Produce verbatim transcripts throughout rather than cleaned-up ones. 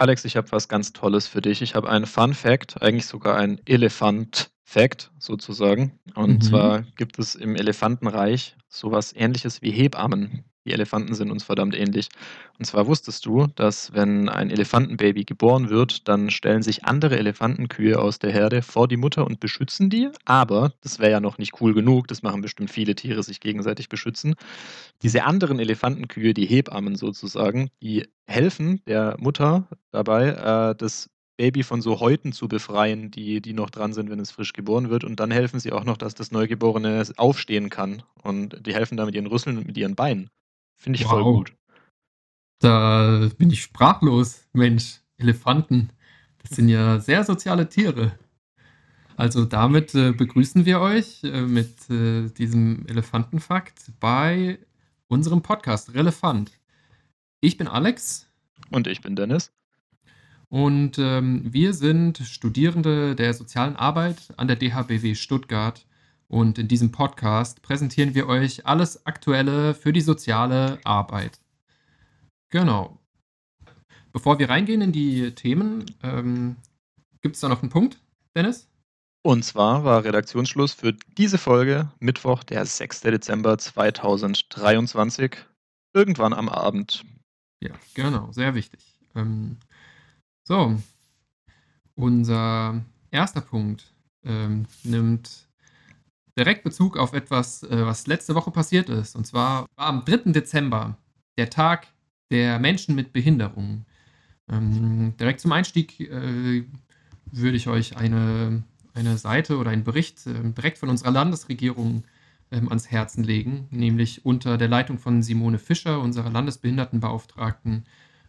Alex, ich habe was ganz Tolles für dich. Ich habe einen Fun-Fact, eigentlich sogar einen Elefant-Fact sozusagen. Und mhm. zwar gibt es im Elefantenreich sowas Ähnliches wie Hebammen. Die Elefanten sind uns verdammt ähnlich. Und zwar wusstest du, dass wenn ein Elefantenbaby geboren wird, dann stellen sich andere Elefantenkühe aus der Herde vor die Mutter und beschützen die. Aber das wäre ja noch nicht cool genug. Das machen bestimmt viele Tiere, sich gegenseitig beschützen. Diese anderen Elefantenkühe, die Hebammen sozusagen, die helfen der Mutter dabei, äh, das Baby von so Häuten zu befreien, die, die noch dran sind, wenn es frisch geboren wird. Und dann helfen sie auch noch, dass das Neugeborene aufstehen kann. Und die helfen da mit ihren Rüsseln und mit ihren Beinen. Finde ich wow. voll gut. Da bin ich sprachlos. Mensch, Elefanten, das sind ja sehr soziale Tiere. Also damit äh, begrüßen wir euch äh, mit äh, diesem Elefantenfakt bei unserem Podcast Relefant. Ich bin Alex. Und ich bin Dennis. Und ähm, wir sind Studierende der sozialen Arbeit an der D H B W Stuttgart. Und in diesem Podcast präsentieren wir euch alles Aktuelle für die soziale Arbeit. Genau. Bevor wir reingehen in die Themen, ähm, gibt es da noch einen Punkt, Dennis? Und zwar war Redaktionsschluss für diese Folge Mittwoch, der sechster Dezember zweitausenddreiundzwanzig, irgendwann am Abend. Ja, genau, sehr wichtig. Ähm, so, unser erster Punkt ähm, nimmt direkt Bezug auf etwas, was letzte Woche passiert ist. Und zwar war am dritter Dezember der Tag der Menschen mit Behinderung. Ähm, direkt zum Einstieg äh, würde ich euch eine, eine Seite oder einen Bericht äh, direkt von unserer Landesregierung ähm, ans Herzen legen, nämlich unter der Leitung von Simone Fischer, unserer Landesbehindertenbeauftragten,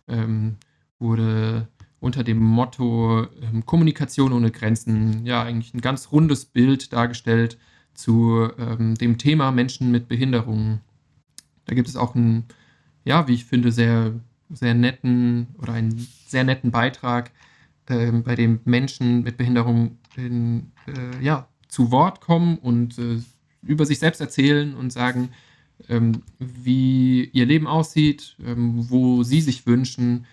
ähm, wurde unter dem Motto ähm, Kommunikation ohne Grenzen ja eigentlich ein ganz rundes Bild dargestellt, zu ähm, dem Thema Menschen mit Behinderungen. Da gibt es auch einen, ja, wie ich finde, sehr, sehr netten oder einen sehr netten Beitrag, ähm, bei dem Menschen mit Behinderung in, äh, ja, zu Wort kommen und äh, über sich selbst erzählen und sagen, ähm, wie ihr Leben aussieht, ähm, wo sie sich wünschen,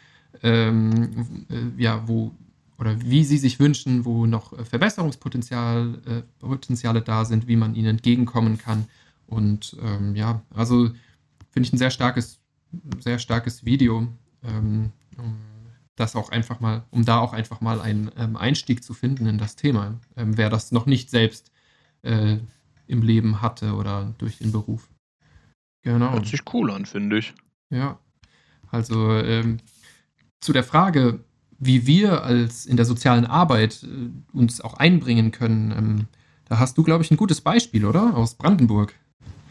ähm, äh, ja, wo oder wie sie sich wünschen, wo noch Verbesserungspotenzial, äh, Potenziale da sind, wie man ihnen entgegenkommen kann. Und ähm, ja, also finde ich ein sehr starkes, sehr starkes Video, ähm, um das auch einfach mal, um da auch einfach mal einen ähm, Einstieg zu finden in das Thema, ähm, wer das noch nicht selbst äh, im Leben hatte oder durch den Beruf. Genau. Hört sich cool an, finde ich. Ja, also ähm, zu der Frage, wie wir als in der sozialen Arbeit äh, uns auch einbringen können. Ähm, da hast du, glaube ich, ein gutes Beispiel, oder? Aus Brandenburg.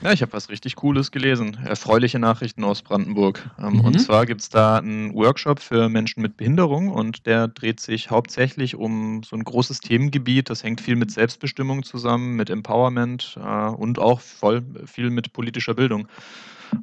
Ja, ich habe was richtig Cooles gelesen. Erfreuliche Nachrichten aus Brandenburg. Ähm, mhm. Und zwar gibt es da einen Workshop für Menschen mit Behinderung und der dreht sich hauptsächlich um so ein großes Themengebiet. Das hängt viel mit Selbstbestimmung zusammen, mit Empowerment äh, und auch voll viel mit politischer Bildung.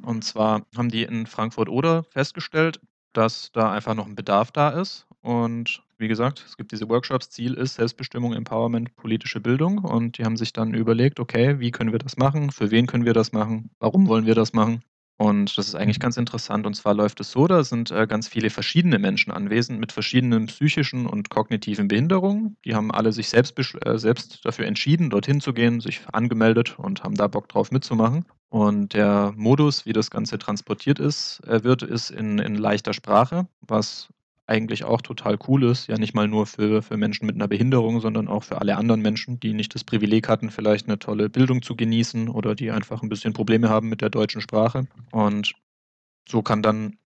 Und zwar haben die in Frankfurt-Oder festgestellt, dass da einfach noch ein Bedarf da ist. Und wie gesagt, es gibt diese Workshops, Ziel ist Selbstbestimmung, Empowerment, politische Bildung. Und die haben sich dann überlegt, okay, wie können wir das machen? Für wen können wir das machen? Warum wollen wir das machen? Und das ist eigentlich ganz interessant. Und zwar läuft es so, da sind äh, ganz viele verschiedene Menschen anwesend mit verschiedenen psychischen und kognitiven Behinderungen. Die haben alle sich selbst, äh, selbst dafür entschieden, dorthin zu gehen, sich angemeldet und haben da Bock drauf mitzumachen. Und der Modus, wie das Ganze transportiert ist, äh, wird, ist in, in leichter Sprache, was eigentlich auch total cool ist, ja nicht mal nur für, für Menschen mit einer Behinderung, sondern auch für alle anderen Menschen, die nicht das Privileg hatten, vielleicht eine tolle Bildung zu genießen oder die einfach ein bisschen Probleme haben mit der deutschen Sprache. Und so kann dann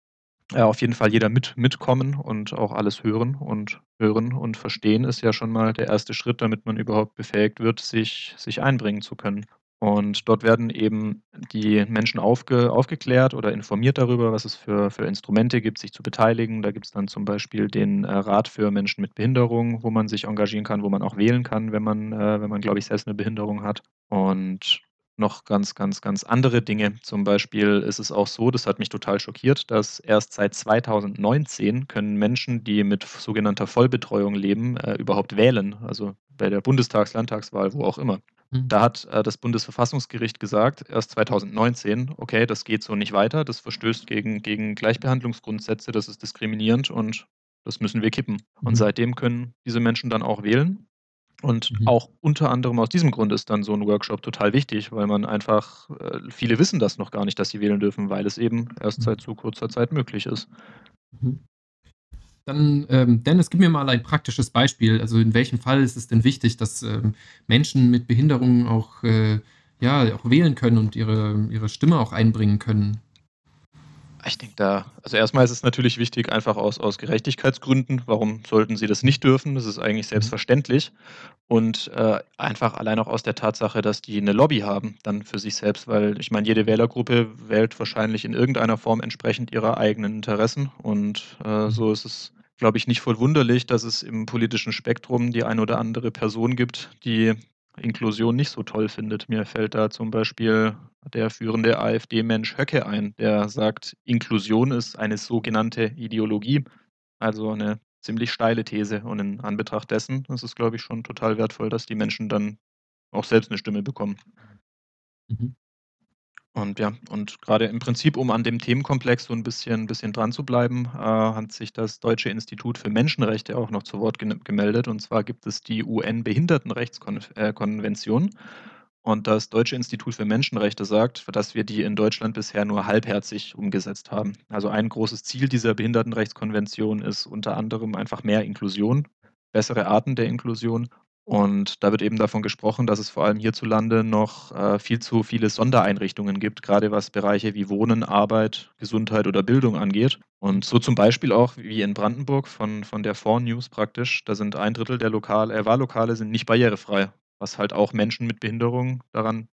ja, auf jeden Fall jeder mit, mitkommen und auch alles hören und hören und verstehen ist ja schon mal der erste Schritt, damit man überhaupt befähigt wird, sich, sich einbringen zu können. Und dort werden eben die Menschen aufge, aufgeklärt oder informiert darüber, was es für, für Instrumente gibt, sich zu beteiligen. Da gibt es dann zum Beispiel den äh, Rat für Menschen mit Behinderung, wo man sich engagieren kann, wo man auch wählen kann, wenn man, äh, wenn man, glaube ich, selbst eine Behinderung hat. Und noch ganz, ganz, ganz andere Dinge. Zum Beispiel ist es auch so, das hat mich total schockiert, dass erst seit zweitausendneunzehn können Menschen, die mit sogenannter Vollbetreuung leben, äh, überhaupt wählen. Also bei der Bundestags-, Landtagswahl, wo auch immer. Da hat äh, das Bundesverfassungsgericht gesagt, erst zweitausendneunzehn, okay, das geht so nicht weiter, das verstößt gegen, gegen Gleichbehandlungsgrundsätze, das ist diskriminierend und Das müssen wir kippen. Und mhm. seitdem können diese Menschen dann auch wählen. Und mhm. auch unter anderem aus diesem Grund ist dann so ein Workshop total wichtig, weil man einfach, viele wissen das noch gar nicht, dass sie wählen dürfen, weil es eben erst seit so kurzer Zeit möglich ist. Mhm. Dann, ähm, Dennis, gib mir mal ein praktisches Beispiel. Also in welchem Fall ist es denn wichtig, dass ähm, Menschen mit Behinderungen auch, äh, ja, auch wählen können und ihre, ihre Stimme auch einbringen können? Ich denke da, also erstmal ist es natürlich wichtig, einfach aus, aus Gerechtigkeitsgründen, warum sollten sie das nicht dürfen, das ist eigentlich selbstverständlich und äh, einfach allein auch aus der Tatsache, dass die eine Lobby haben dann für sich selbst, weil ich meine, jede Wählergruppe wählt wahrscheinlich in irgendeiner Form entsprechend ihrer eigenen Interessen und äh, so ist es, glaube ich, nicht verwunderlich, dass es im politischen Spektrum die ein oder andere Person gibt, die Inklusion nicht so toll findet. Mir fällt da zum Beispiel der führende AfD-Mensch Höcke ein, der sagt, Inklusion ist eine sogenannte Ideologie. Also eine ziemlich steile These. Und in Anbetracht dessen ist es, glaube ich, schon total wertvoll, dass die Menschen dann auch selbst eine Stimme bekommen. Mhm. Und ja, und gerade im Prinzip, um an dem Themenkomplex so ein bisschen, bisschen dran zu bleiben, äh, hat sich das Deutsche Institut für Menschenrechte auch noch zu Wort ge- gemeldet. Und zwar gibt es die U N-Behindertenrechtskonvention. Und das Deutsche Institut für Menschenrechte sagt, dass wir die in Deutschland bisher nur halbherzig umgesetzt haben. Also ein großes Ziel dieser Behindertenrechtskonvention ist unter anderem einfach mehr Inklusion, bessere Arten der Inklusion. Und da wird eben davon gesprochen, dass es vor allem hierzulande noch äh, viel zu viele Sondereinrichtungen gibt, gerade was Bereiche wie Wohnen, Arbeit, Gesundheit oder Bildung angeht. Und so zum Beispiel auch wie in Brandenburg von, von der Four News praktisch, da sind ein Drittel der Lokal- äh, Wahllokale sind nicht barrierefrei, was halt auch Menschen mit Behinderung daran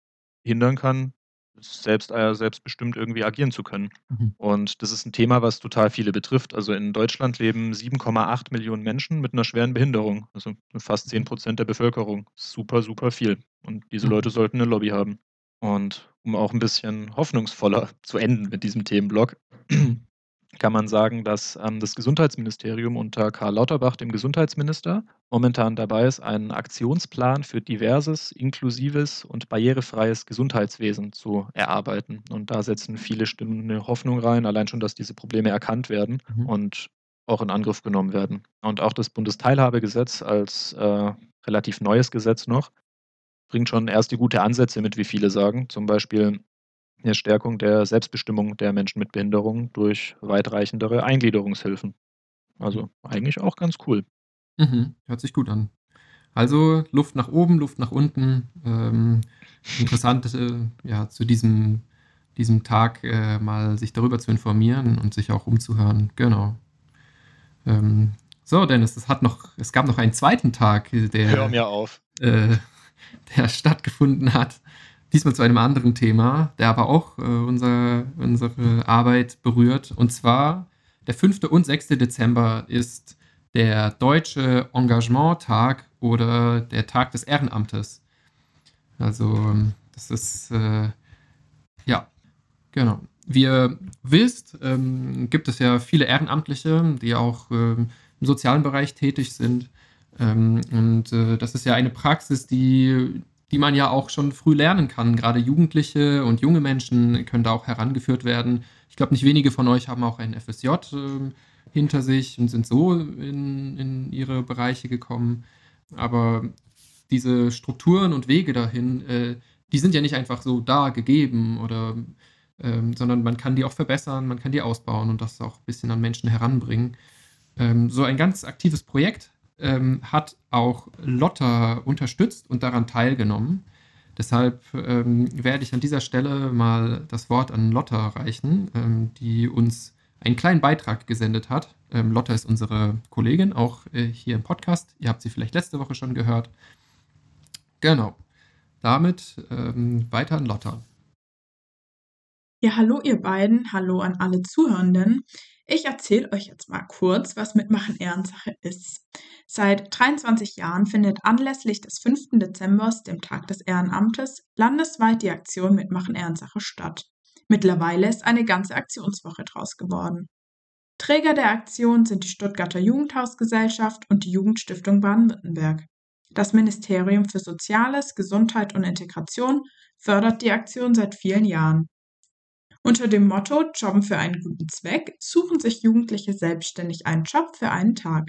hindern kann, selbst äh, selbstbestimmt irgendwie agieren zu können. Mhm. Und das ist ein Thema, was total viele betrifft. Also in Deutschland leben sieben Komma acht Millionen Menschen mit einer schweren Behinderung. Also fast zehn Prozent der Bevölkerung. Super, super viel. Und diese mhm. Leute sollten eine Lobby haben. Und um auch ein bisschen hoffnungsvoller zu enden mit diesem Themenblock, kann man sagen, dass ähm, das Gesundheitsministerium unter Karl Lauterbach, dem Gesundheitsminister, momentan dabei ist, einen Aktionsplan für diverses, inklusives und barrierefreies Gesundheitswesen zu erarbeiten. Und da setzen viele Stimmen eine Hoffnung rein, allein schon, dass diese Probleme erkannt werden mhm. und auch in Angriff genommen werden. Und auch das Bundesteilhabegesetz als äh, relativ neues Gesetz noch bringt schon erste gute Ansätze mit, wie viele sagen. Zum Beispiel eine Stärkung der Selbstbestimmung der Menschen mit Behinderung durch weitreichendere Eingliederungshilfen. Also eigentlich auch ganz cool. Mhm, hört sich gut an. Also Luft nach oben, Luft nach unten. Ähm, interessant, äh, ja, zu diesem, diesem Tag äh, mal sich darüber zu informieren und sich auch umzuhören. Genau. Ähm, so, Dennis, es hat noch, es gab noch einen zweiten Tag, der, Hör mir auf. Äh, der stattgefunden hat. Diesmal zu einem anderen Thema, der aber auch äh, unser, unsere Arbeit berührt. Und zwar der fünfte und sechste Dezember ist der Deutsche Engagement-Tag oder der Tag des Ehrenamtes. Also das ist, äh, ja, genau. Wie ihr wisst, ähm, gibt es ja viele Ehrenamtliche, die auch ähm, im sozialen Bereich tätig sind. Ähm, und äh, das ist ja eine Praxis, die... die man ja auch schon früh lernen kann. Gerade Jugendliche und junge Menschen können da auch herangeführt werden. Ich glaube, nicht wenige von euch haben auch ein F S J äh, hinter sich und sind so in, in ihre Bereiche gekommen. Aber diese Strukturen und Wege dahin, äh, die sind ja nicht einfach so da gegeben, oder, ähm, sondern man kann die auch verbessern, man kann die ausbauen und das auch ein bisschen an Menschen heranbringen. Ähm, so ein ganz aktives Projekt Ähm, hat auch Lotta unterstützt und daran teilgenommen. Deshalb ähm, werde ich an dieser Stelle mal das Wort an Lotta reichen, ähm, die uns einen kleinen Beitrag gesendet hat. Ähm, Lotta ist unsere Kollegin, auch äh, hier im Podcast. Ihr habt sie vielleicht letzte Woche schon gehört. Genau. Damit ähm, weiter an Lotta. Ja, hallo ihr beiden. Hallo an alle Zuhörenden. Ich erzähle euch jetzt mal kurz, was Mitmachen Ehrensache ist. Seit dreiundzwanzig Jahren findet anlässlich des fünften Dezembers, dem Tag des Ehrenamtes, landesweit die Aktion Mitmachen Ehrensache statt. Mittlerweile ist eine ganze Aktionswoche draus geworden. Träger der Aktion sind die Stuttgarter Jugendhausgesellschaft und die Jugendstiftung Baden-Württemberg. Das Ministerium für Soziales, Gesundheit und Integration fördert die Aktion seit vielen Jahren. Unter dem Motto Jobben für einen guten Zweck suchen sich Jugendliche selbstständig einen Job für einen Tag.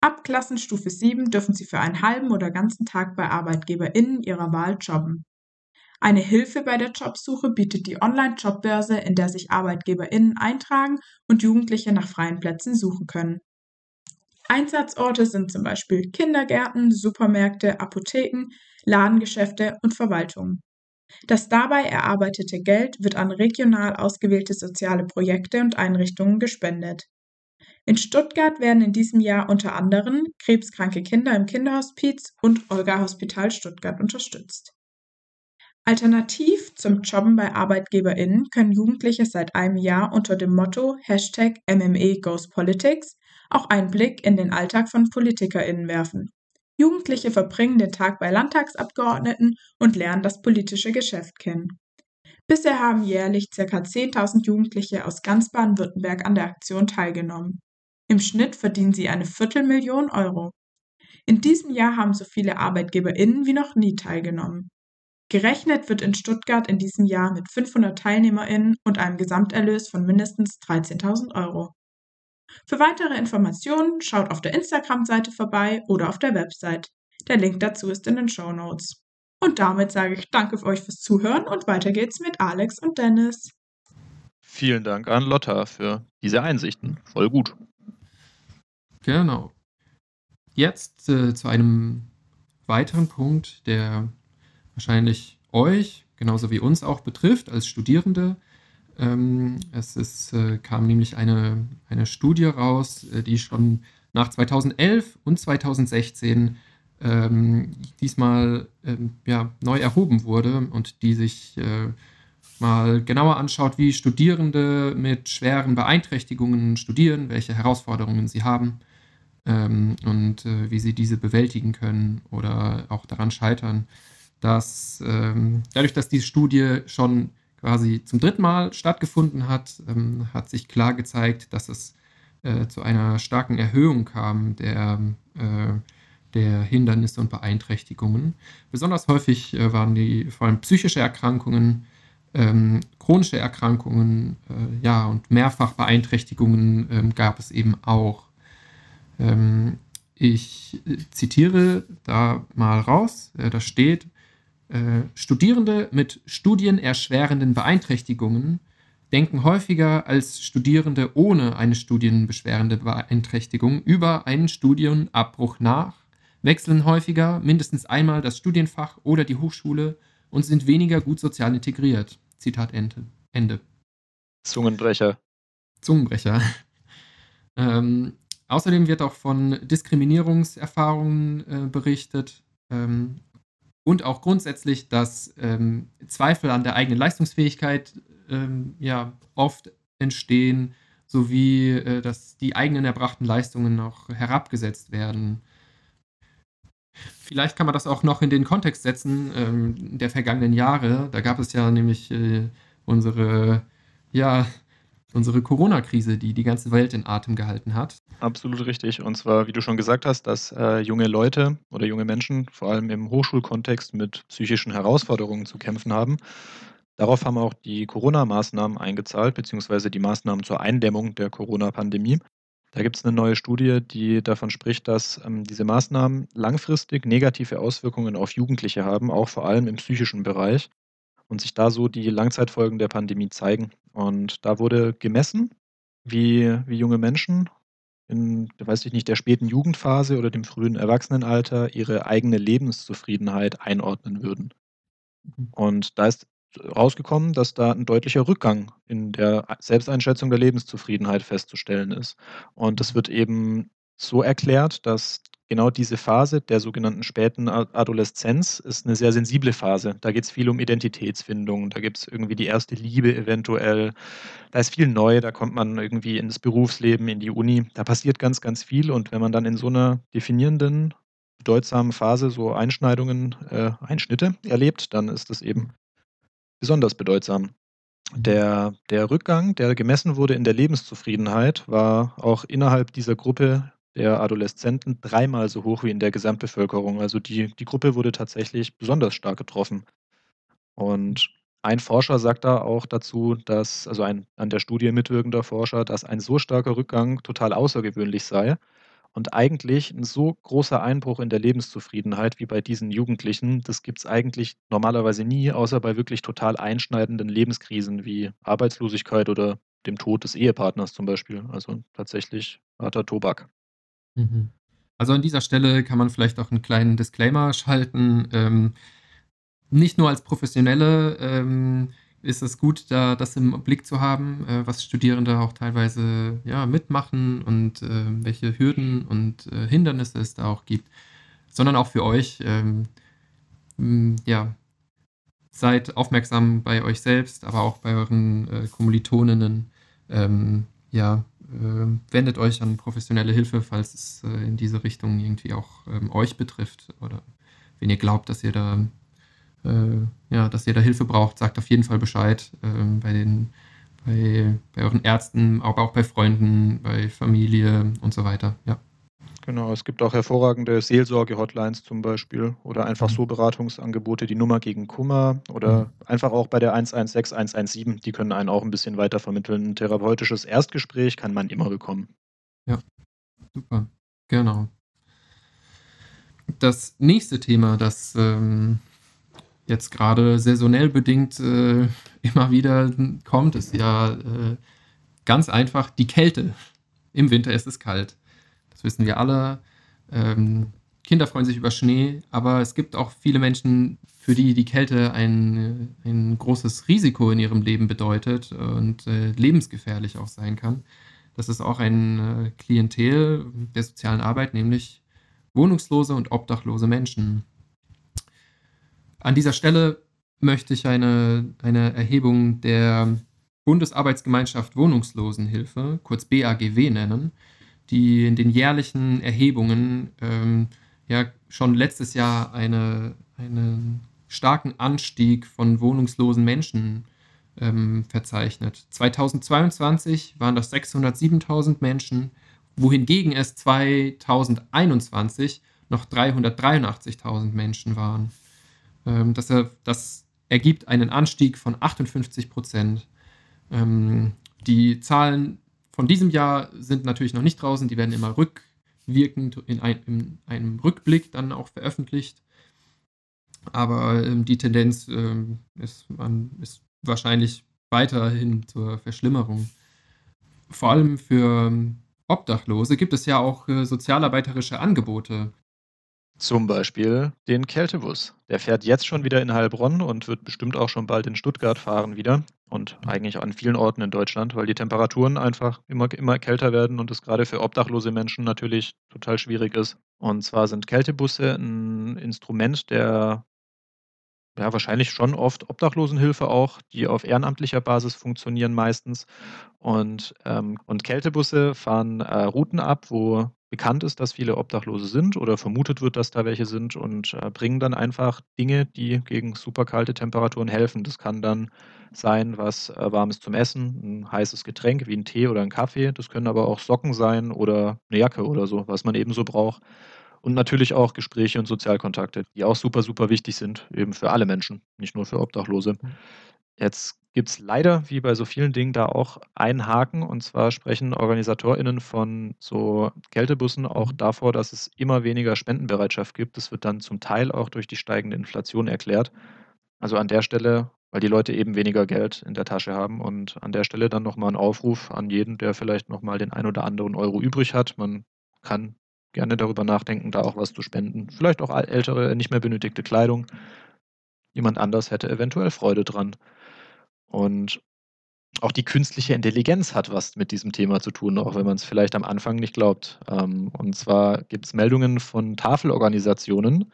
Ab Klassenstufe sieben dürfen sie für einen halben oder ganzen Tag bei ArbeitgeberInnen ihrer Wahl jobben. Eine Hilfe bei der Jobsuche bietet die Online-Jobbörse, in der sich ArbeitgeberInnen eintragen und Jugendliche nach freien Plätzen suchen können. Einsatzorte sind zum Beispiel Kindergärten, Supermärkte, Apotheken, Ladengeschäfte und Verwaltungen. Das dabei erarbeitete Geld wird an regional ausgewählte soziale Projekte und Einrichtungen gespendet. In Stuttgart werden in diesem Jahr unter anderem krebskranke Kinder im Kinderhospiz und Olga Hospital Stuttgart unterstützt. Alternativ zum Jobben bei ArbeitgeberInnen können Jugendliche seit einem Jahr unter dem Motto Hashtag MMEGoesPolitics auch einen Blick in den Alltag von PolitikerInnen werfen. Jugendliche verbringen den Tag bei Landtagsabgeordneten und lernen das politische Geschäft kennen. Bisher haben jährlich ca. zehntausend Jugendliche aus ganz Baden-Württemberg an der Aktion teilgenommen. Im Schnitt verdienen sie eine Viertelmillion Euro. In diesem Jahr haben so viele ArbeitgeberInnen wie noch nie teilgenommen. Gerechnet wird in Stuttgart in diesem Jahr mit fünfhundert TeilnehmerInnen und einem Gesamterlös von mindestens dreizehntausend Euro. Für weitere Informationen schaut auf der Instagram-Seite vorbei oder auf der Website. Der Link dazu ist in den Shownotes. Und damit sage ich danke für euch fürs Zuhören und weiter geht's mit Alex und Dennis. Vielen Dank an Lotta für diese Einsichten. Voll gut. Genau. Jetzt äh, zu einem weiteren Punkt, der wahrscheinlich euch, genauso wie uns auch betrifft, als Studierende. Es ist, kam nämlich eine, eine Studie raus, die schon nach zweitausendelf und zweitausendsechzehn ähm, diesmal ähm, ja, neu erhoben wurde und die sich äh, mal genauer anschaut, wie Studierende mit schweren Beeinträchtigungen studieren, welche Herausforderungen sie haben ähm, und äh, wie sie diese bewältigen können oder auch daran scheitern. Dass, ähm, dadurch, dass die Studie schon quasi zum dritten Mal stattgefunden hat, ähm, hat sich klar gezeigt, dass es äh, zu einer starken Erhöhung kam der, äh, der Hindernisse und Beeinträchtigungen. Besonders häufig äh, waren die vor allem psychische Erkrankungen, ähm, chronische Erkrankungen, äh, ja, und Mehrfachbeeinträchtigungen ähm, gab es eben auch. Ähm, ich zitiere da mal raus, äh, da steht: Studierende mit studienerschwerenden Beeinträchtigungen denken häufiger als Studierende ohne eine studienbeschwerende Beeinträchtigung über einen Studienabbruch nach, wechseln häufiger mindestens einmal das Studienfach oder die Hochschule und sind weniger gut sozial integriert. Zitat Ende. Zungenbrecher. Zungenbrecher. ähm, außerdem wird auch von Diskriminierungserfahrungen äh, berichtet. Ähm, Und auch grundsätzlich, dass ähm, Zweifel an der eigenen Leistungsfähigkeit ähm, ja, oft entstehen, sowie äh, dass die eigenen erbrachten Leistungen auch herabgesetzt werden. Vielleicht kann man das auch noch in den Kontext setzen ähm, der vergangenen Jahre. Da gab es ja nämlich äh, unsere, ja, unsere Corona-Krise, die die ganze Welt in Atem gehalten hat. Absolut richtig. Und zwar, wie du schon gesagt hast, dass äh, junge Leute oder junge Menschen vor allem im Hochschulkontext mit psychischen Herausforderungen zu kämpfen haben. Darauf haben auch die Corona-Maßnahmen eingezahlt, beziehungsweise die Maßnahmen zur Eindämmung der Corona-Pandemie. Da gibt es eine neue Studie, die davon spricht, dass ähm, diese Maßnahmen langfristig negative Auswirkungen auf Jugendliche haben, auch vor allem im psychischen Bereich. Und sich da so die Langzeitfolgen der Pandemie zeigen. Und da wurde gemessen, wie, wie junge Menschen in, weiß ich nicht, der späten Jugendphase oder dem frühen Erwachsenenalter ihre eigene Lebenszufriedenheit einordnen würden. Und da ist rausgekommen, dass da ein deutlicher Rückgang in der Selbsteinschätzung der Lebenszufriedenheit festzustellen ist. Und das wird eben so erklärt, dass genau diese Phase der sogenannten späten Adoleszenz ist eine sehr sensible Phase. Da geht es viel um Identitätsfindung, da gibt es irgendwie die erste Liebe eventuell. Da ist viel neu, da kommt man irgendwie ins Berufsleben, in die Uni. Da passiert ganz, ganz viel. Und wenn man dann in so einer definierenden, bedeutsamen Phase so Einschneidungen, äh, Einschnitte erlebt, dann ist das eben besonders bedeutsam. Der, der Rückgang, der gemessen wurde in der Lebenszufriedenheit, war auch innerhalb dieser Gruppe der Adoleszenten dreimal so hoch wie in der Gesamtbevölkerung. Also die, die Gruppe wurde tatsächlich besonders stark getroffen. Und Ein Forscher sagt da auch dazu, dass, also ein an der Studie mitwirkender Forscher, dass ein so starker Rückgang total außergewöhnlich sei und eigentlich ein so großer Einbruch in der Lebenszufriedenheit wie bei diesen Jugendlichen, das gibt es eigentlich normalerweise nie, außer bei wirklich total einschneidenden Lebenskrisen wie Arbeitslosigkeit oder dem Tod des Ehepartners zum Beispiel. Also tatsächlich harter Tobak. Mhm. Also an dieser Stelle kann man vielleicht auch einen kleinen Disclaimer schalten. Ähm, nicht nur als Professionelle ähm, ist es gut, da das im Blick zu haben, äh, was Studierende auch teilweise ja, mitmachen und äh, welche Hürden und äh, Hindernisse es da auch gibt, sondern auch für euch. Ähm, mh, ja, seid aufmerksam bei euch selbst, aber auch bei euren äh, Kommilitoninnen. Ähm, ja, wendet euch an professionelle Hilfe, falls es in diese Richtung irgendwie auch ähm, euch betrifft oder wenn ihr glaubt, dass ihr da äh, ja, dass ihr da Hilfe braucht, sagt auf jeden Fall Bescheid ähm, bei den bei, bei euren Ärzten, aber auch bei Freunden, bei Familie und so weiter. Ja. Genau, es gibt auch hervorragende Seelsorge-Hotlines zum Beispiel oder einfach so Beratungsangebote, die Nummer gegen Kummer oder mhm. einfach auch bei der eins eins sechs eins eins sieben, die können einen auch ein bisschen weiter vermitteln. Ein therapeutisches Erstgespräch kann man immer bekommen. Ja, super, genau. Das nächste Thema, das ähm, jetzt gerade saisonell bedingt äh, immer wieder kommt, ist ja äh, ganz einfach die Kälte. Im Winter ist es kalt. Das wissen wir alle. Ähm, Kinder freuen sich über Schnee, aber es gibt auch viele Menschen, für die die Kälte ein, ein großes Risiko in ihrem Leben bedeutet und äh, lebensgefährlich auch sein kann. Das ist auch ein äh, Klientel der sozialen Arbeit, nämlich wohnungslose und obdachlose Menschen. An dieser Stelle möchte ich eine, eine Erhebung der Bundesarbeitsgemeinschaft Wohnungslosenhilfe, kurz B A G W, nennen, die in den jährlichen Erhebungen ähm, ja schon letztes Jahr eine, einen starken Anstieg von wohnungslosen Menschen ähm, verzeichnet. zweitausendzweiundzwanzig waren das sechshundertsiebentausend Menschen, wohingegen es zweitausendeinundzwanzig noch dreihundertdreiundachtzigtausend Menschen waren. Ähm, das, das ergibt einen Anstieg von achtundfünfzig Prozent. Ähm, die Zahlen von diesem Jahr sind natürlich noch nicht draußen, die werden immer rückwirkend in, ein, in einem Rückblick dann auch veröffentlicht. Aber ähm, die Tendenz ähm, ist, man, ist wahrscheinlich weiterhin zur Verschlimmerung. Vor allem für ähm, Obdachlose gibt es ja auch äh, sozialarbeiterische Angebote. Zum Beispiel den Kältebus. Der fährt jetzt schon wieder in Heilbronn und wird bestimmt auch schon bald in Stuttgart fahren wieder und eigentlich an vielen Orten in Deutschland, weil die Temperaturen einfach immer, immer kälter werden und es gerade für obdachlose Menschen natürlich total schwierig ist. Und zwar sind Kältebusse ein Instrument der ja wahrscheinlich schon oft Obdachlosenhilfe auch, die auf ehrenamtlicher Basis funktionieren meistens. Und, ähm, und Kältebusse fahren äh, Routen ab, wo bekannt ist, dass viele Obdachlose sind oder vermutet wird, dass da welche sind und äh, bringen dann einfach Dinge, die gegen superkalte Temperaturen helfen. Das kann dann sein, was äh, warmes zum Essen, ein heißes Getränk wie ein Tee oder ein Kaffee. Das können aber auch Socken sein oder eine Jacke oder so, was man eben so braucht. Und natürlich auch Gespräche und Sozialkontakte, die auch super, super wichtig sind, eben für alle Menschen, nicht nur für Obdachlose. Jetzt gibt es leider, wie bei so vielen Dingen, da auch einen Haken. Und zwar sprechen OrganisatorInnen von so Kältebussen auch davor, dass es immer weniger Spendenbereitschaft gibt. Das wird dann zum Teil auch durch die steigende Inflation erklärt. Also an der Stelle, weil die Leute eben weniger Geld in der Tasche haben. Und an der Stelle dann nochmal ein Aufruf an jeden, der vielleicht nochmal den ein oder anderen Euro übrig hat. Man kann gerne darüber nachdenken, da auch was zu spenden. Vielleicht auch ältere, nicht mehr benötigte Kleidung. Jemand anders hätte eventuell Freude dran. Und auch die künstliche Intelligenz hat was mit diesem Thema zu tun, auch wenn man es vielleicht am Anfang nicht glaubt. Und zwar gibt es Meldungen von Tafelorganisationen,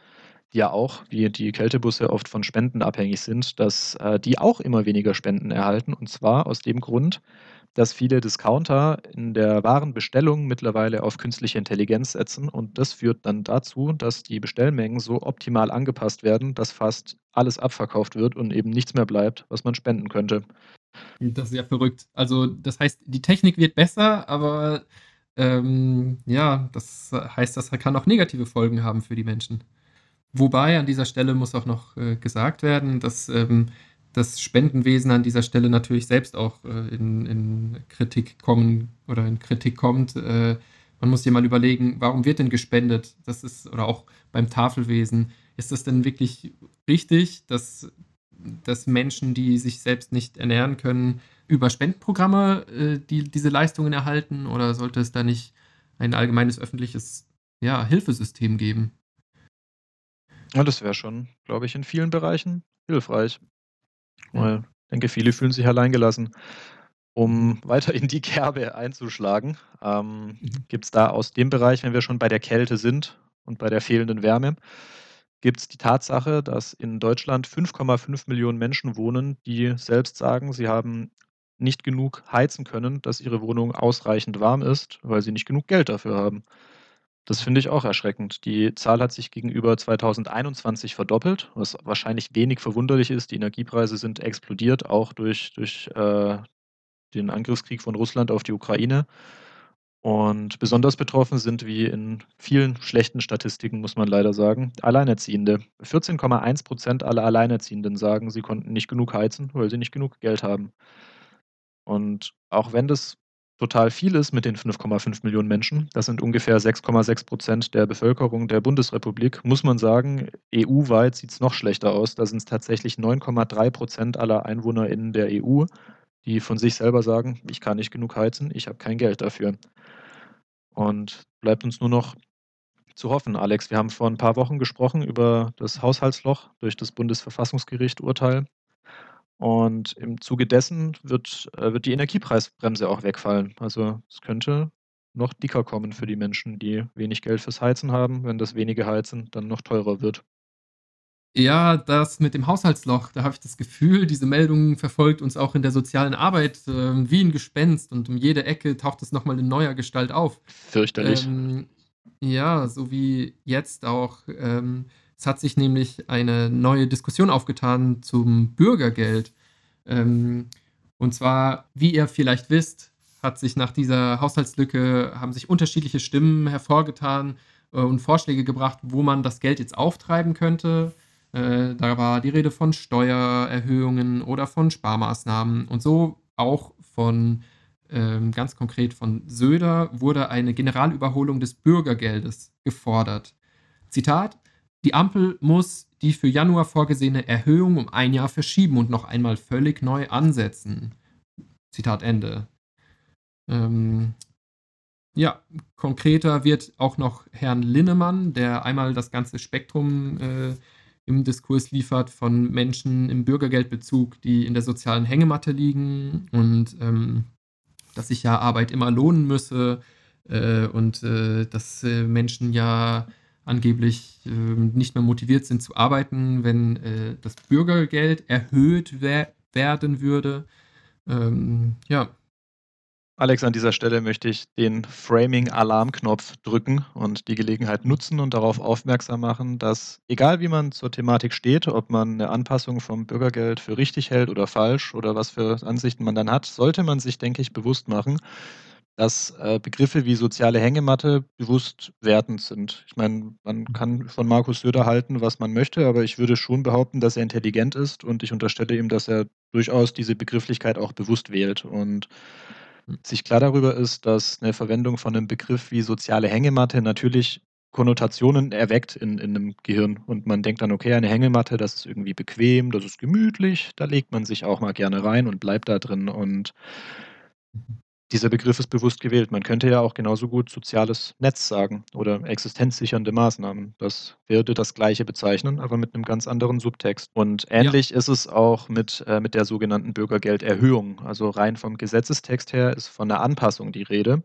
die ja auch, wie die Kältebusse, oft von Spenden abhängig sind, dass die auch immer weniger Spenden erhalten. Und zwar aus dem Grund, dass viele Discounter in der Warenbestellung mittlerweile auf künstliche Intelligenz setzen. Und das führt dann dazu, dass die Bestellmengen so optimal angepasst werden, dass fast alles abverkauft wird und eben nichts mehr bleibt, was man spenden könnte. Das ist ja verrückt. Also das heißt, die Technik wird besser, aber ähm, ja, das heißt, das kann auch negative Folgen haben für die Menschen. Wobei an dieser Stelle muss auch noch äh, gesagt werden, dass ähm, das Spendenwesen an dieser Stelle natürlich selbst auch äh, in, in Kritik kommen oder in Kritik kommt. Äh, man muss sich mal überlegen, warum wird denn gespendet? Das ist, oder auch beim Tafelwesen, ist das denn wirklich richtig, dass, dass Menschen, die sich selbst nicht ernähren können, über Spendenprogramme äh, die, diese Leistungen erhalten? Oder sollte es da nicht ein allgemeines öffentliches, ja, Hilfesystem geben? Ja, das wäre schon, glaube ich, in vielen Bereichen hilfreich. Weil ich denke, viele fühlen sich alleingelassen. Um weiter in die Kerbe einzuschlagen, ähm, mhm. gibt es da aus dem Bereich, wenn wir schon bei der Kälte sind und bei der fehlenden Wärme, gibt es die Tatsache, dass in Deutschland fünf Komma fünf Millionen Menschen wohnen, die selbst sagen, sie haben nicht genug heizen können, dass ihre Wohnung ausreichend warm ist, weil sie nicht genug Geld dafür haben. Das finde ich auch erschreckend. Die Zahl hat sich gegenüber zweitausendeinundzwanzig verdoppelt, was wahrscheinlich wenig verwunderlich ist. Die Energiepreise sind explodiert, auch durch, durch äh, den Angriffskrieg von Russland auf die Ukraine. Und besonders betroffen sind, wie in vielen schlechten Statistiken, muss man leider sagen, Alleinerziehende. vierzehn Komma eins Prozent aller Alleinerziehenden sagen, sie konnten nicht genug heizen, weil sie nicht genug Geld haben. Und auch wenn das total viel ist mit den fünf Komma fünf Millionen Menschen, das sind ungefähr sechs Komma sechs Prozent der Bevölkerung der Bundesrepublik, muss man sagen, E U-weit sieht es noch schlechter aus. Da sind es tatsächlich neun Komma drei Prozent aller EinwohnerInnen der E U, die von sich selber sagen, ich kann nicht genug heizen, ich habe kein Geld dafür. Und bleibt uns nur noch zu hoffen, Alex. Wir haben vor ein paar Wochen gesprochen über das Haushaltsloch durch das Bundesverfassungsgericht-Urteil. Und im Zuge dessen wird, wird die Energiepreisbremse auch wegfallen. Also es könnte noch dicker kommen für die Menschen, die wenig Geld fürs Heizen haben, wenn das wenige Heizen dann noch teurer wird. Ja, das mit dem Haushaltsloch, da habe ich das Gefühl, diese Meldung verfolgt uns auch in der sozialen Arbeit äh, wie ein Gespenst, und um jede Ecke taucht es nochmal in neuer Gestalt auf. Fürchterlich. Ähm, ja, so wie jetzt auch. Ähm, Es hat sich nämlich eine neue Diskussion aufgetan zum Bürgergeld. Ähm, und zwar, wie ihr vielleicht wisst, hat sich nach dieser Haushaltslücke, haben sich unterschiedliche Stimmen hervorgetan äh, und Vorschläge gebracht, wo man das Geld jetzt auftreiben könnte. Äh, da war die Rede von Steuererhöhungen oder von Sparmaßnahmen. Und so auch von, ähm, ganz konkret von Söder, wurde eine Generalüberholung des Bürgergeldes gefordert. Zitat: Die Ampel muss die für Januar vorgesehene Erhöhung um ein Jahr verschieben und noch einmal völlig neu ansetzen. Zitat Ende. Ähm, ja, konkreter wird auch noch Herrn Linnemann, der einmal das ganze Spektrum äh, im Diskurs liefert von Menschen im Bürgergeldbezug, die in der sozialen Hängematte liegen, und ähm, dass sich ja Arbeit immer lohnen müsse äh, und äh, dass äh, Menschen ja angeblich äh, nicht mehr motiviert sind zu arbeiten, wenn äh, das Bürgergeld erhöht wer- werden würde. Ähm, ja. Alex, an dieser Stelle möchte ich den Framing-Alarmknopf drücken und die Gelegenheit nutzen und darauf aufmerksam machen, dass egal wie man zur Thematik steht, ob man eine Anpassung vom Bürgergeld für richtig hält oder falsch oder was für Ansichten man dann hat, sollte man sich, denke ich, bewusst machen, dass äh, Begriffe wie soziale Hängematte bewusst wertend sind. Ich meine, man kann von Markus Söder halten, was man möchte, aber ich würde schon behaupten, dass er intelligent ist, und ich unterstelle ihm, dass er durchaus diese Begrifflichkeit auch bewusst wählt und sich klar darüber ist, dass eine Verwendung von einem Begriff wie soziale Hängematte natürlich Konnotationen erweckt in, in einem Gehirn, und man denkt dann, okay, eine Hängematte, das ist irgendwie bequem, das ist gemütlich, da legt man sich auch mal gerne rein und bleibt da drin, und dieser Begriff ist bewusst gewählt. Man könnte ja auch genauso gut soziales Netz sagen oder existenzsichernde Maßnahmen. Das würde das Gleiche bezeichnen, aber mit einem ganz anderen Subtext. Und ähnlich ja. ist es auch mit, äh, mit der sogenannten Bürgergelderhöhung. Also rein vom Gesetzestext her ist von einer Anpassung die Rede,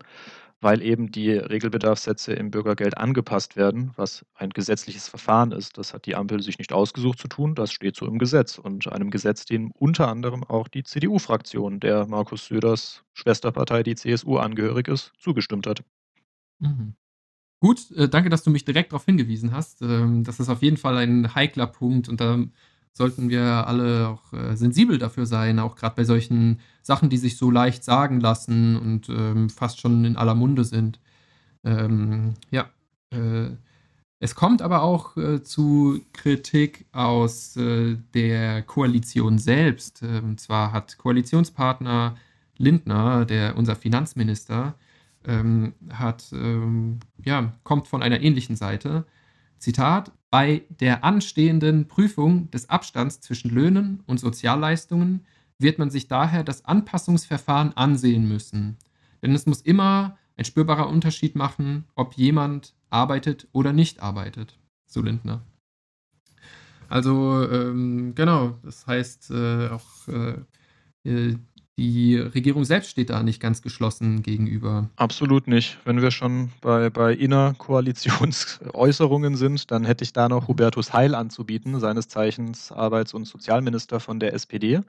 weil eben die Regelbedarfssätze im Bürgergeld angepasst werden, was ein gesetzliches Verfahren ist. Das hat die Ampel sich nicht ausgesucht zu tun, das steht so im Gesetz. Und einem Gesetz, dem unter anderem auch die C D U-Fraktion, der Markus Söders Schwesterpartei, die C S U, angehörig ist, zugestimmt hat. Mhm. Gut, äh, danke, dass du mich direkt darauf hingewiesen hast. Ähm, das ist auf jeden Fall ein heikler Punkt, und da sollten wir alle auch äh, sensibel dafür sein, auch gerade bei solchen Sachen, die sich so leicht sagen lassen und ähm, fast schon in aller Munde sind. Ähm, ja, äh, Es kommt aber auch äh, zu Kritik aus äh, der Koalition selbst. Ähm, zwar hat Koalitionspartner Lindner, der unser Finanzminister, ähm, hat, ähm, ja, kommt von einer ähnlichen Seite. Zitat: Bei der anstehenden Prüfung des Abstands zwischen Löhnen und Sozialleistungen wird man sich daher das Anpassungsverfahren ansehen müssen. Denn es muss immer ein spürbarer Unterschied machen, ob jemand arbeitet oder nicht arbeitet, so Lindner. Also ähm, genau, das heißt äh, auch äh, die Regierung selbst steht da nicht ganz geschlossen gegenüber. Absolut nicht. Wenn wir schon bei, bei Innerkoalitionsäußerungen sind, dann hätte ich da noch Hubertus Heil anzubieten, seines Zeichens Arbeits- und Sozialminister von der S P D.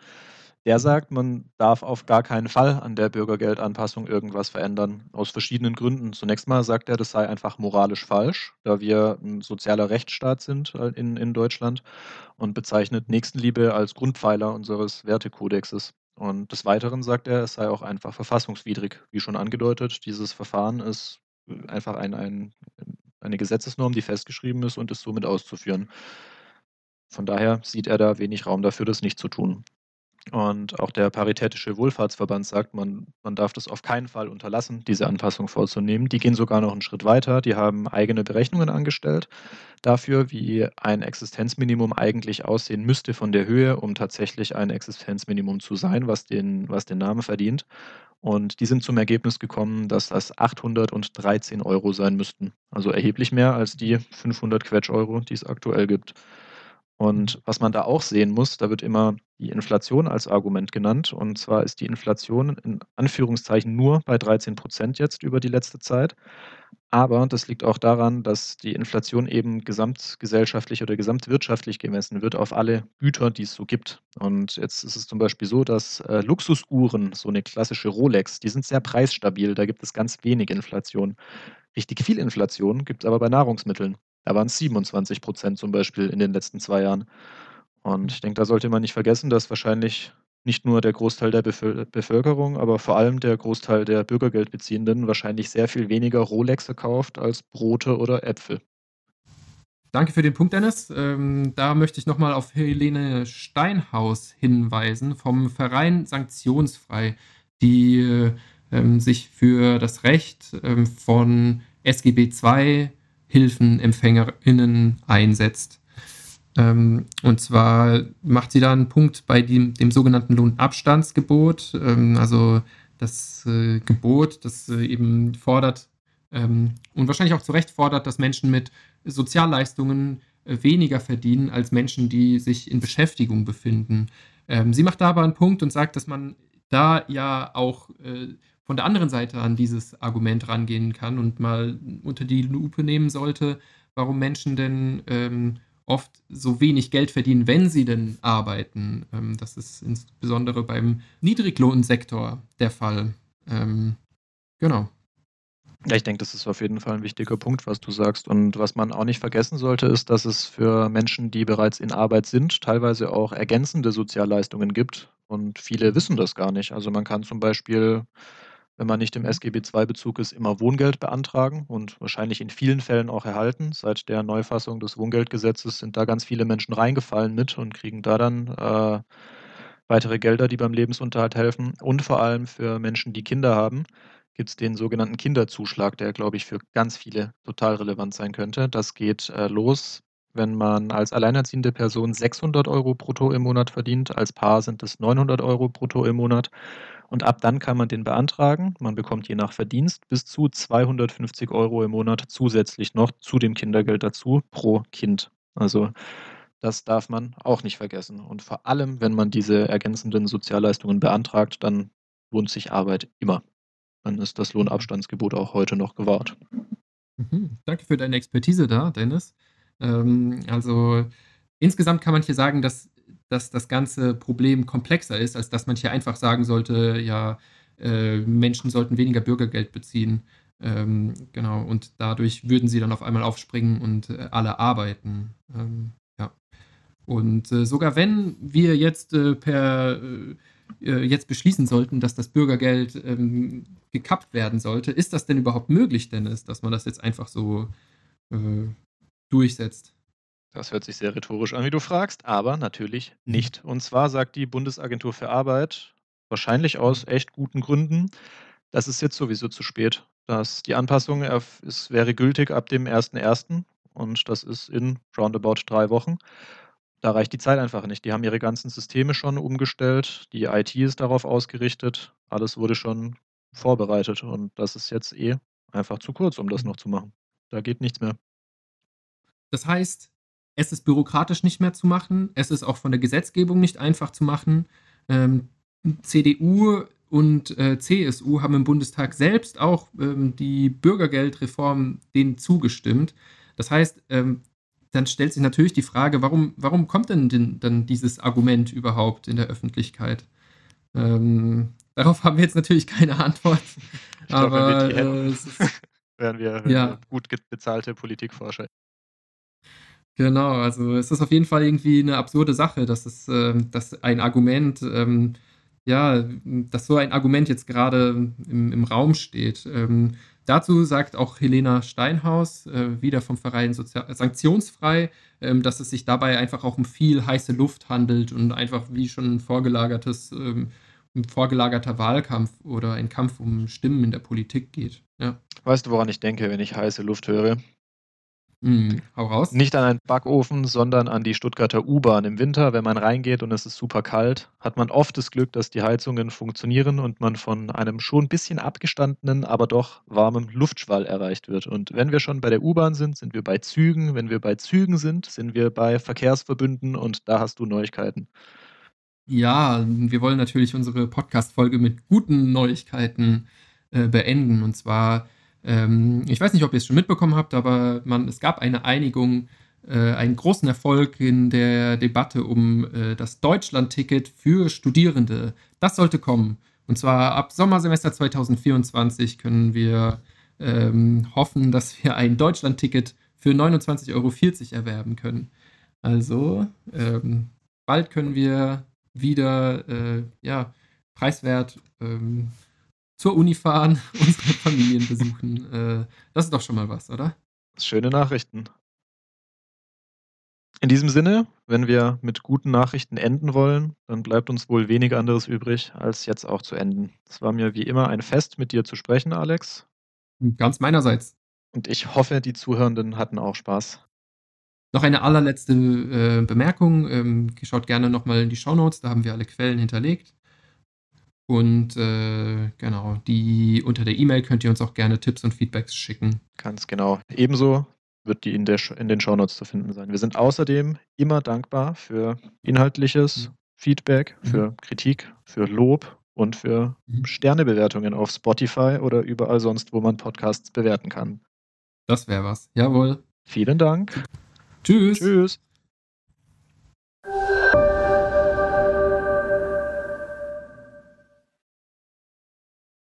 Der sagt, man darf auf gar keinen Fall an der Bürgergeldanpassung irgendwas verändern, aus verschiedenen Gründen. Zunächst mal sagt er, das sei einfach moralisch falsch, da wir ein sozialer Rechtsstaat sind in, in Deutschland, und bezeichnet Nächstenliebe als Grundpfeiler unseres Wertekodexes. Und des Weiteren sagt er, es sei auch einfach verfassungswidrig. Wie schon angedeutet, dieses Verfahren ist einfach ein, ein, eine Gesetzesnorm, die festgeschrieben ist und ist somit auszuführen. Von daher sieht er da wenig Raum dafür, das nicht zu tun. Und auch der Paritätische Wohlfahrtsverband sagt, man, man darf das auf keinen Fall unterlassen, diese Anpassung vorzunehmen. Die gehen sogar noch einen Schritt weiter. Die haben eigene Berechnungen angestellt dafür, wie ein Existenzminimum eigentlich aussehen müsste von der Höhe, um tatsächlich ein Existenzminimum zu sein, was den, was den Namen verdient. Und die sind zum Ergebnis gekommen, dass das achthundertdreizehn Euro sein müssten. Also erheblich mehr als die fünfhundert Quetsch Euro, die es aktuell gibt. Und was man da auch sehen muss, da wird immer die Inflation als Argument genannt. Und zwar ist die Inflation in Anführungszeichen nur bei dreizehn Prozent jetzt über die letzte Zeit. Aber das liegt auch daran, dass die Inflation eben gesamtgesellschaftlich oder gesamtwirtschaftlich gemessen wird auf alle Güter, die es so gibt. Und jetzt ist es zum Beispiel so, dass äh, Luxusuhren, so eine klassische Rolex, die sind sehr preisstabil. Da gibt es ganz wenig Inflation. Richtig viel Inflation gibt es aber bei Nahrungsmitteln. Da waren es siebenundzwanzig Prozent zum Beispiel in den letzten zwei Jahren. Und ich denke, da sollte man nicht vergessen, dass wahrscheinlich nicht nur der Großteil der Bevölkerung, aber vor allem der Großteil der Bürgergeldbeziehenden wahrscheinlich sehr viel weniger Rolexe kauft als Brote oder Äpfel. Danke für den Punkt, Dennis. Ähm, da möchte ich nochmal auf Helene Steinhaus hinweisen vom Verein Sanktionsfrei, die ähm, sich für das Recht ähm, von S G B zwei HilfenempfängerInnen einsetzt. Ähm, und zwar macht sie da einen Punkt bei dem, dem sogenannten Lohnabstandsgebot, ähm, also das äh, Gebot, das äh, eben fordert ähm, und wahrscheinlich auch zu Recht fordert, dass Menschen mit Sozialleistungen äh, weniger verdienen als Menschen, die sich in Beschäftigung befinden. Ähm, sie macht da aber einen Punkt und sagt, dass man da ja auch äh, von der anderen Seite an dieses Argument rangehen kann und mal unter die Lupe nehmen sollte, warum Menschen denn ähm, oft so wenig Geld verdienen, wenn sie denn arbeiten. Ähm, das ist insbesondere beim Niedriglohnsektor der Fall. Ähm, genau. Ja, ich denke, das ist auf jeden Fall ein wichtiger Punkt, was du sagst. Und was man auch nicht vergessen sollte, ist, dass es für Menschen, die bereits in Arbeit sind, teilweise auch ergänzende Sozialleistungen gibt. Und viele wissen das gar nicht. Also man kann zum Beispiel, wenn man nicht im S G B zwei Bezug ist, immer Wohngeld beantragen und wahrscheinlich in vielen Fällen auch erhalten. Seit der Neufassung des Wohngeldgesetzes sind da ganz viele Menschen reingefallen mit und kriegen da dann äh, weitere Gelder, die beim Lebensunterhalt helfen. Und vor allem für Menschen, die Kinder haben, gibt es den sogenannten Kinderzuschlag, der, glaube ich, für ganz viele total relevant sein könnte. Das geht äh, los, wenn man als alleinerziehende Person sechshundert Euro brutto im Monat verdient. Als Paar sind es neunhundert Euro brutto im Monat. Und ab dann kann man den beantragen. Man bekommt je nach Verdienst bis zu zweihundertfünfzig Euro im Monat zusätzlich noch zu dem Kindergeld dazu pro Kind. Also das darf man auch nicht vergessen. Und vor allem, wenn man diese ergänzenden Sozialleistungen beantragt, dann lohnt sich Arbeit immer. Dann ist das Lohnabstandsgebot auch heute noch gewahrt. Mhm. Danke für deine Expertise da, Dennis. Ähm, also insgesamt kann man hier sagen, dass dass das ganze Problem komplexer ist, als dass man hier einfach sagen sollte, ja, äh, Menschen sollten weniger Bürgergeld beziehen. Ähm, genau, und dadurch würden sie dann auf einmal aufspringen und äh, alle arbeiten. Ähm, ja. Und äh, sogar wenn wir jetzt äh, per äh, jetzt beschließen sollten, dass das Bürgergeld äh, gekappt werden sollte, ist das denn überhaupt möglich, Dennis, dass man das jetzt einfach so äh, durchsetzt. Das hört sich sehr rhetorisch an, wie du fragst, aber natürlich nicht. Und zwar sagt die Bundesagentur für Arbeit, wahrscheinlich aus echt guten Gründen, das ist jetzt sowieso zu spät. Dass die Anpassung es wäre gültig ab dem ersten Ersten und das ist in roundabout drei Wochen. Da reicht die Zeit einfach nicht. Die haben ihre ganzen Systeme schon umgestellt, die I T ist darauf ausgerichtet, alles wurde schon vorbereitet und das ist jetzt eh einfach zu kurz, um das noch zu machen. Da geht nichts mehr. Das heißt, es ist bürokratisch nicht mehr zu machen, es ist auch von der Gesetzgebung nicht einfach zu machen. Ähm, C D U und äh, C S U haben im Bundestag selbst auch ähm, die Bürgergeldreform denen zugestimmt. Das heißt, ähm, dann stellt sich natürlich die Frage, warum, warum kommt denn, denn dann dieses Argument überhaupt in der Öffentlichkeit? Ähm, darauf haben wir jetzt natürlich keine Antwort. Ich glaube, aber wenn wir die äh, es ist, wären wir ja. gut bezahlte Politikforscher. Genau, also es ist auf jeden Fall irgendwie eine absurde Sache, dass es, äh, dass ein Argument, ähm, ja, dass so ein Argument jetzt gerade im, im Raum steht. Ähm, dazu sagt auch Helene Steinhaus, äh, wieder vom Verein Sozial- Sanktionsfrei, ähm, dass es sich dabei einfach auch um viel heiße Luft handelt und einfach wie schon ein vorgelagertes, ähm, ein vorgelagerter Wahlkampf oder ein Kampf um Stimmen in der Politik geht. Ja. Weißt du, woran ich denke, wenn ich heiße Luft höre? Mhm, hau raus. Nicht an einen Backofen, sondern an die Stuttgarter U-Bahn. Im Winter, wenn man reingeht und es ist super kalt, hat man oft das Glück, dass die Heizungen funktionieren und man von einem schon ein bisschen abgestandenen, aber doch warmen Luftschwall erreicht wird. Und wenn wir schon bei der U-Bahn sind, sind wir bei Zügen. Wenn wir bei Zügen sind, sind wir bei Verkehrsverbünden und da hast du Neuigkeiten. Ja, wir wollen natürlich unsere Podcast-Folge mit guten Neuigkeiten äh, beenden. Und zwar... Ich weiß nicht, ob ihr es schon mitbekommen habt, aber man, es gab eine Einigung, äh, einen großen Erfolg in der Debatte um äh, das Deutschlandticket für Studierende. Das sollte kommen. Und zwar ab Sommersemester zwanzig vierundzwanzig können wir ähm, hoffen, dass wir ein Deutschlandticket für neunundzwanzig Euro vierzig erwerben können. Also ähm, bald können wir wieder äh, ja, preiswert ähm, zur Uni fahren, unsere Familien besuchen. Das ist doch schon mal was, oder? Schöne Nachrichten. In diesem Sinne, wenn wir mit guten Nachrichten enden wollen, dann bleibt uns wohl wenig anderes übrig, als jetzt auch zu enden. Es war mir wie immer ein Fest, mit dir zu sprechen, Alex. Ganz meinerseits. Und ich hoffe, die Zuhörenden hatten auch Spaß. Noch eine allerletzte äh, Bemerkung. Ähm, schaut gerne nochmal in die Shownotes, da haben wir alle Quellen hinterlegt. Und äh, genau, die unter der E-Mail könnt ihr uns auch gerne Tipps und Feedbacks schicken. Ganz genau. Ebenso wird die in, der, in den Shownotes zu finden sein. Wir sind außerdem immer dankbar für inhaltliches mhm. Feedback, für mhm. Kritik, für Lob und für mhm. Sternebewertungen auf Spotify oder überall sonst, wo man Podcasts bewerten kann. Das wäre was. Jawohl. Vielen Dank. Tschüss. Tschüss.